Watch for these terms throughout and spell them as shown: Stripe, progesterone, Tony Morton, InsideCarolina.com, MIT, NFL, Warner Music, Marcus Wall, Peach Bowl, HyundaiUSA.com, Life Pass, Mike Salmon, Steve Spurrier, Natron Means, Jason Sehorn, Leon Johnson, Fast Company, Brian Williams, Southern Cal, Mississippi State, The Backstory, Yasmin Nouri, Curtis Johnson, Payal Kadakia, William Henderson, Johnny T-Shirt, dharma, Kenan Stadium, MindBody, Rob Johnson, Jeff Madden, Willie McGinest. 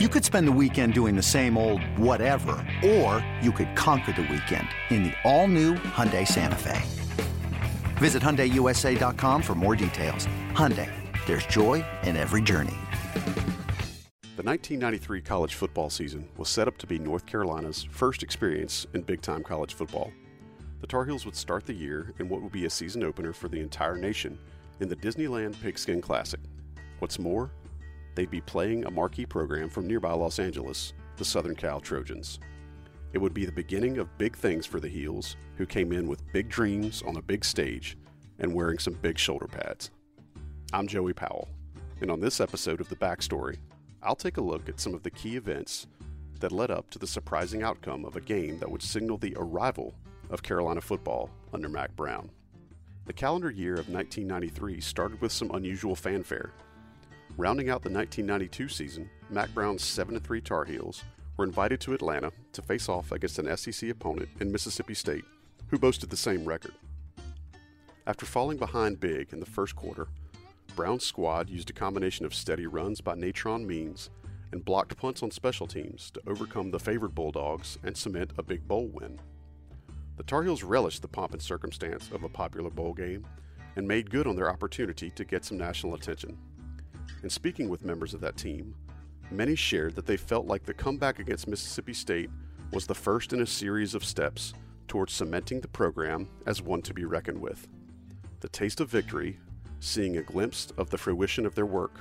You could spend the weekend doing the same old whatever, or you could conquer the weekend in the all-new Hyundai Santa Fe. Visit HyundaiUSA.com for more details. Hyundai, there's joy in every journey. The 1993 college football season was set up to be North Carolina's first experience in big-time college football. The Tar Heels would start the year in what would be a season opener for the entire nation in the Disneyland Pigskin Classic. What's more, they'd be playing a marquee program from nearby Los Angeles, the Southern Cal Trojans. It would be the beginning of big things for the Heels, who came in with big dreams on a big stage and wearing some big shoulder pads. I'm Joey Powell, and on this episode of The Backstory, I'll take a look at some of the key events that led up to the surprising outcome of a game that would signal the arrival of Carolina football under Mack Brown. The calendar year of 1993 started with some unusual fanfare. Rounding out the 1992 season, Mack Brown's 7-3 Tar Heels were invited to Atlanta to face off against an SEC opponent in Mississippi State, who boasted the same record. After falling behind big in the first quarter, Brown's squad used a combination of steady runs by Natron Means and blocked punts on special teams to overcome the favored Bulldogs and cement a big bowl win. The Tar Heels relished the pomp and circumstance of a popular bowl game and made good on their opportunity to get some national attention. And speaking with members of that team, many shared that they felt like the comeback against Mississippi State was the first in a series of steps towards cementing the program as one to be reckoned with. The taste of victory, seeing a glimpse of the fruition of their work,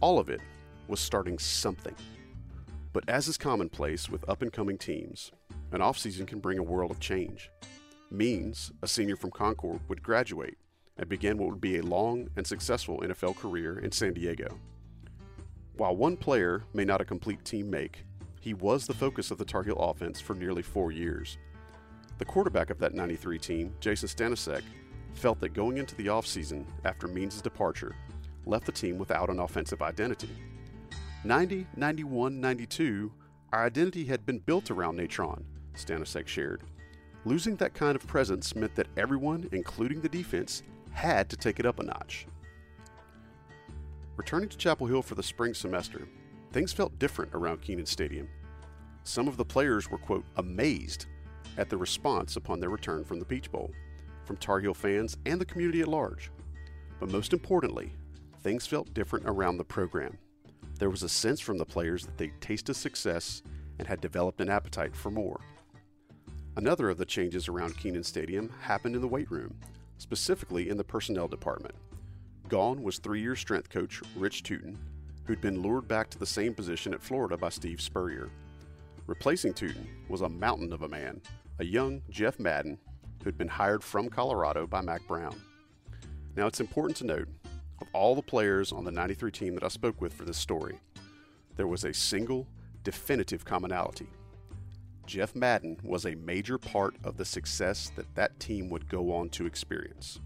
all of it was starting something. But as is commonplace with up-and-coming teams, an offseason can bring a world of change. Means, a senior from Concord, would graduate and began what would be a long and successful NFL career in San Diego. While one player may not a complete team make, he was the focus of the Tar Heel offense for nearly 4 years. The quarterback of that 93 team, Jason Stanicek, felt that going into the offseason after Means' departure left the team without an offensive identity. 90, 91, 92, our identity had been built around Natron, Stanicek shared. Losing that kind of presence meant that everyone, including the defense, had to take it up a notch. Returning to Chapel Hill for the spring semester, things felt different around Kenan Stadium. Some of the players were, quote, amazed at the response upon their return from the Peach Bowl, from Tar Heel fans and the community at large. But most importantly, things felt different around the program. There was a sense from the players that they tasted success and had developed an appetite for more. Another of the changes around Kenan Stadium happened in the weight room, specifically in the personnel department. Gone was three-year strength coach Rich Tuten, who'd been lured back to the same position at Florida by Steve Spurrier. Replacing Tuten was a mountain of a man, a young Jeff Madden, who'd been hired from Colorado by Mack Brown. Now, it's important to note, of all the players on the 93 team that I spoke with for this story, there was a single, definitive commonality. Jeff Madden was a major part of the success that team would go on to experience.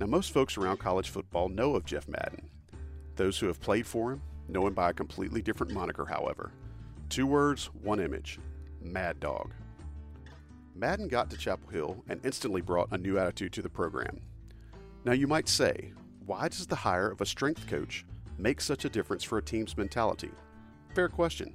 Now, most folks around college football know of Jeff Madden. Those who have played for him know him by a completely different moniker, however. Two words, one image: Mad Dog. Madden got to Chapel Hill and instantly brought a new attitude to the program. Now, you might say, why does the hire of a strength coach make such a difference for a team's mentality? Fair question.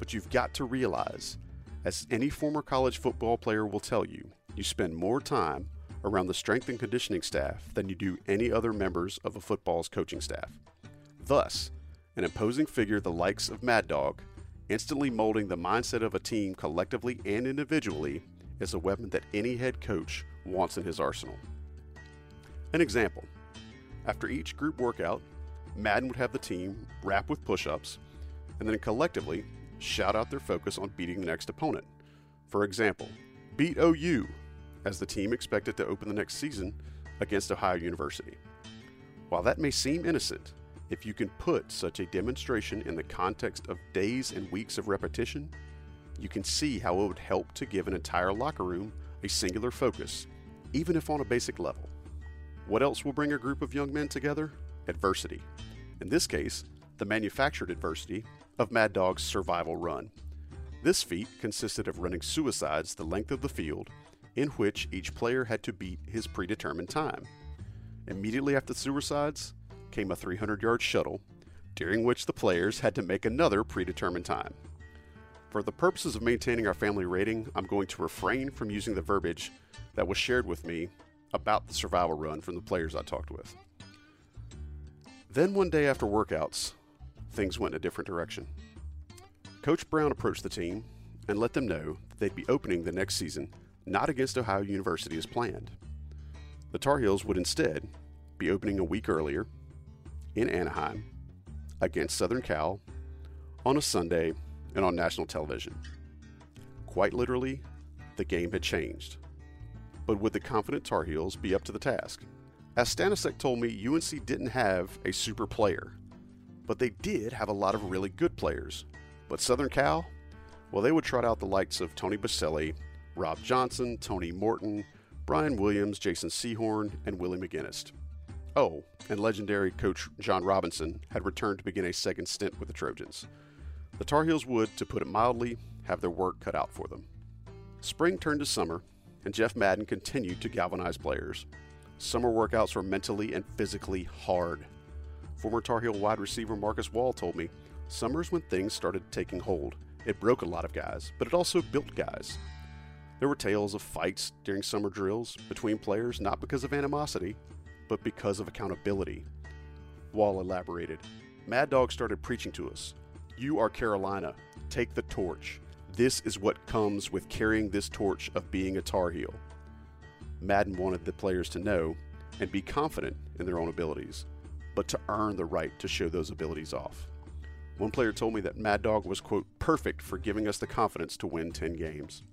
But you've got to realize, as any former college football player will tell you, you spend more time around the strength and conditioning staff than you do any other members of a football's coaching staff. Thus, an imposing figure the likes of Mad Dog, instantly molding the mindset of a team collectively and individually, is a weapon that any head coach wants in his arsenal. An example: after each group workout, Madden would have the team rap with push-ups and then collectively shout out their focus on beating the next opponent. For example, beat OU, as the team expected to open the next season against Ohio University. While that may seem innocent, if you can put such a demonstration in the context of days and weeks of repetition, you can see how it would help to give an entire locker room a singular focus, even if on a basic level. What else will bring a group of young men together? Adversity. In this case, the manufactured adversity of Mad Dog's survival run. This feat consisted of running suicides the length of the field, in which each player had to beat his predetermined time. Immediately after the suicides came a 300-yard shuttle during which the players had to make another predetermined time. For the purposes of maintaining our family rating, I'm going to refrain from using the verbiage that was shared with me about the survival run from the players I talked with. Then one day after workouts, things went in a different direction. Coach Brown approached the team and let them know that they'd be opening the next season not against Ohio University as planned. The Tar Heels would instead be opening a week earlier in Anaheim against Southern Cal on a Sunday and on national television. Quite literally, the game had changed. But would the confident Tar Heels be up to the task? As Stanicek told me, UNC didn't have a super player, but they did have a lot of really good players. But Southern Cal, well, they would trot out the likes of Tony Boselli, Rob Johnson, Tony Morton, Brian Williams, Jason Sehorn, and Willie McGinest. Oh, and legendary coach John Robinson had returned to begin a second stint with the Trojans. The Tar Heels would, to put it mildly, have their work cut out for them. Spring turned to summer, and Jeff Madden continued to galvanize players. Summer workouts were mentally and physically hard. Former Tar Heel wide receiver Marcus Wall told me, "Summer's when things started taking hold. It broke a lot of guys, but it also built guys." There were tales of fights during summer drills between players, not because of animosity, but because of accountability. Wall elaborated, "Mad Dog started preaching to us. You are Carolina. Take the torch. This is what comes with carrying this torch of being a Tar Heel." Madden wanted the players to know and be confident in their own abilities, but to earn the right to show those abilities off. One player told me that Mad Dog was, quote, "perfect for giving us the confidence to win 10 games.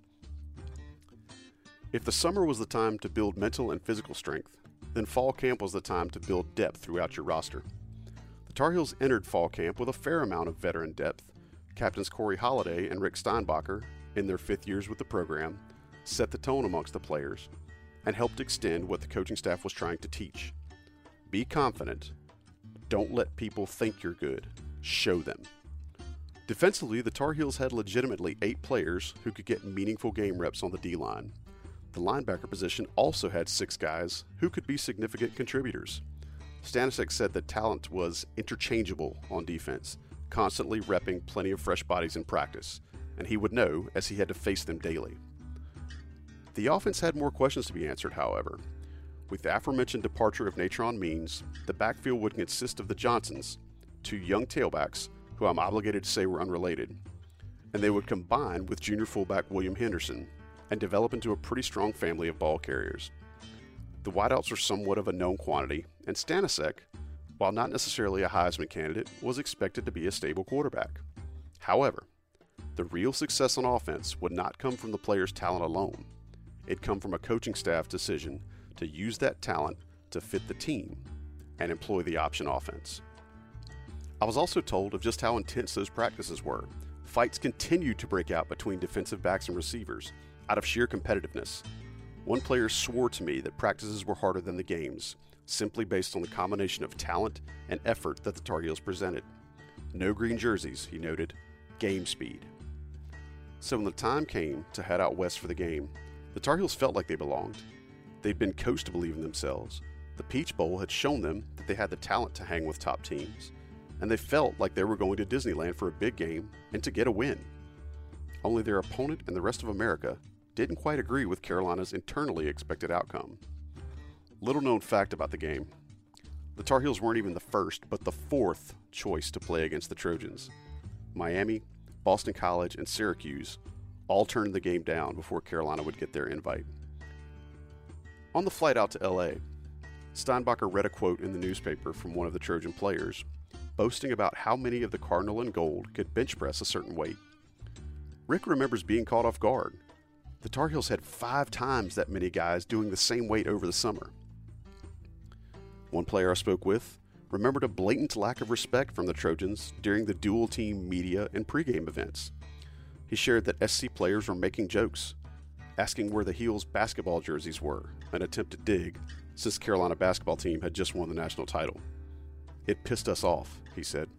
If the summer was the time to build mental and physical strength, then fall camp was the time to build depth throughout your roster. The Tar Heels entered fall camp with a fair amount of veteran depth. Captains Corey Holliday and Rick Steinbacher, in their fifth years with the program, set the tone amongst the players and helped extend what the coaching staff was trying to teach. Be confident. Don't let people think you're good. Show them. Defensively, the Tar Heels had legitimately 8 players who could get meaningful game reps on the D-line. The linebacker position also had 6 guys who could be significant contributors. Stanicek said that talent was interchangeable on defense, constantly repping plenty of fresh bodies in practice, and he would know as he had to face them daily. The offense had more questions to be answered, however. With the aforementioned departure of Natron Means, the backfield would consist of the Johnsons, 2 young tailbacks who I'm obligated to say were unrelated, and they would combine with junior fullback William Henderson and develop into a pretty strong family of ball carriers. The wideouts were somewhat of a known quantity, and Stanicek, while not necessarily a Heisman candidate, was expected to be a stable quarterback. However, the real success on offense would not come from the players' talent alone. It'd come from a coaching staff decision to use that talent to fit the team and employ the option offense. I was also told of just how intense those practices were. Fights continued to break out between defensive backs and receivers out of sheer competitiveness. One player swore to me that practices were harder than the games, simply based on the combination of talent and effort that the Tar Heels presented. No green jerseys, he noted, game speed. So when the time came to head out west for the game, the Tar Heels felt like they belonged. They'd been coached to believe in themselves. The Peach Bowl had shown them that they had the talent to hang with top teams, and they felt like they were going to Disneyland for a big game and to get a win. Only their opponent and the rest of America didn't quite agree with Carolina's internally expected outcome. Little known fact about the game, the Tar Heels weren't even the first, but the 4th choice to play against the Trojans. Miami, Boston College, and Syracuse all turned the game down before Carolina would get their invite. On the flight out to LA, Steinbacher read a quote in the newspaper from one of the Trojan players, boasting about how many of the Cardinal and Gold could bench press a certain weight. Rick remembers being caught off guard. The Tar Heels had 5 times that many guys doing the same weight over the summer. One player I spoke with remembered a blatant lack of respect from the Trojans during the dual-team media and pregame events. He shared that SC players were making jokes, asking where the Heels basketball jerseys were, an attempt to dig, since Carolina basketball team had just won the national title. "It pissed us off," he said.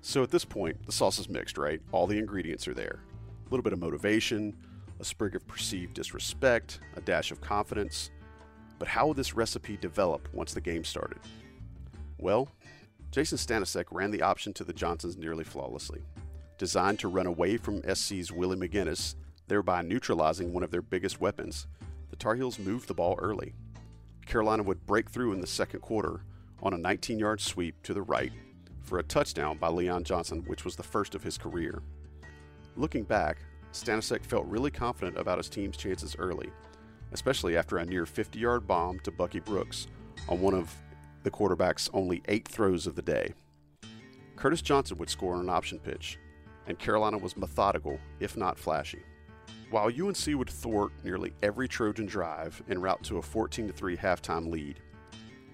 So at this point, the sauce is mixed, right? All the ingredients are there. A little bit of motivation, a sprig of perceived disrespect, a dash of confidence. But how would this recipe develop once the game started? Well, Jason Stanicek ran the option to the Johnsons nearly flawlessly, designed to run away from SC's Willie McGinest, thereby neutralizing one of their biggest weapons. The Tar Heels moved the ball early. Carolina would break through in the second quarter on a 19-yard sweep to the right for a touchdown by Leon Johnson, which was the first of his career. Looking back, Stanicek felt really confident about his team's chances early, especially after a near 50-yard bomb to Bucky Brooks on one of the quarterback's only 8 throws of the day. Curtis Johnson would score on an option pitch, and Carolina was methodical, if not flashy. While UNC would thwart nearly every Trojan drive en route to a 14-3 halftime lead,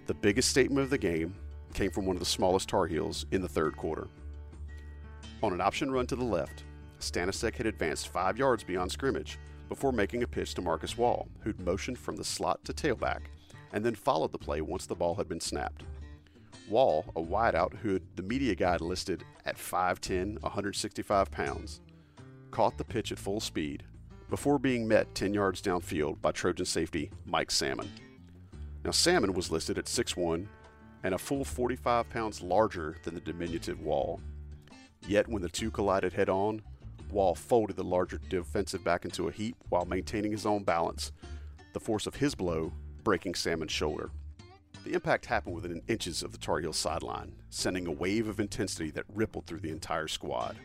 the biggest statement of the game came from one of the smallest Tar Heels in the third quarter. On an option run to the left, Stanicek had advanced 5 yards beyond scrimmage before making a pitch to Marcus Wall, who'd motioned from the slot to tailback, and then followed the play once the ball had been snapped. Wall, a wideout who the media guide listed at 5'10", 165 pounds, caught the pitch at full speed before being met 10 yards downfield by Trojan safety Mike Salmon. Now Salmon was listed at 6'1", and a full 45 pounds larger than the diminutive Wall. Yet when the two collided head-on, Wall folded the larger defensive back into a heap while maintaining his own balance, the force of his blow breaking Salmon's shoulder. The impact happened within inches of the Tar Heel sideline, sending a wave of intensity that rippled through the entire squad.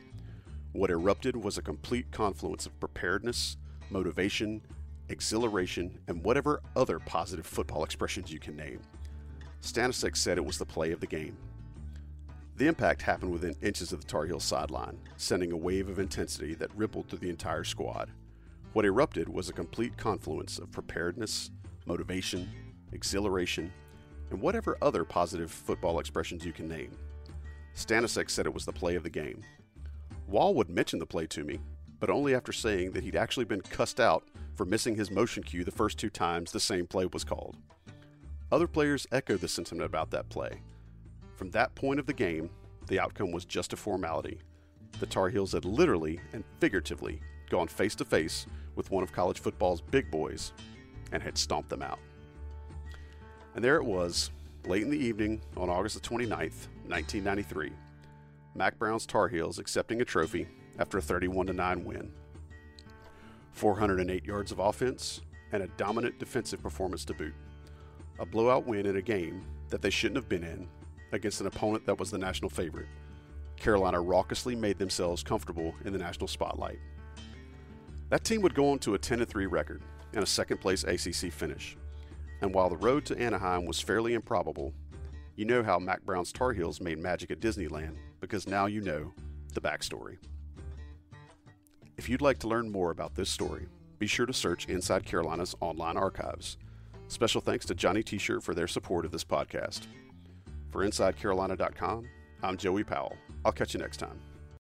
What erupted was a complete confluence of preparedness, motivation, exhilaration, and whatever other positive football expressions you can name. Stanicek said it was the play of the game. The impact happened within inches of the Tar Heel sideline, sending a wave of intensity that rippled through the entire squad. What erupted was a complete confluence of preparedness, motivation, exhilaration, and whatever other positive football expressions you can name. Stanicek said it was the play of the game. Wall would mention the play to me, but only after saying that he'd actually been cussed out for missing his motion cue the first 2 times the same play was called. Other players echoed the sentiment about that play. From that point of the game, the outcome was just a formality. The Tar Heels had literally and figuratively gone face-to-face with one of college football's big boys and had stomped them out. And there it was, late in the evening on August the 29th, 1993, Mack Brown's Tar Heels accepting a trophy after a 31-9 win. 408 yards of offense and a dominant defensive performance to boot. A blowout win in a game that they shouldn't have been in against an opponent that was the national favorite. Carolina raucously made themselves comfortable in the national spotlight. That team would go on to a 10-3 record and a second-place ACC finish. And while the road to Anaheim was fairly improbable, you know how Mack Brown's Tar Heels made magic at Disneyland, because now you know the backstory. If you'd like to learn more about this story, be sure to search Inside Carolina's online archives. Special thanks to Johnny T-Shirt for their support of this podcast. For InsideCarolina.com, I'm Joey Powell. I'll catch you next time.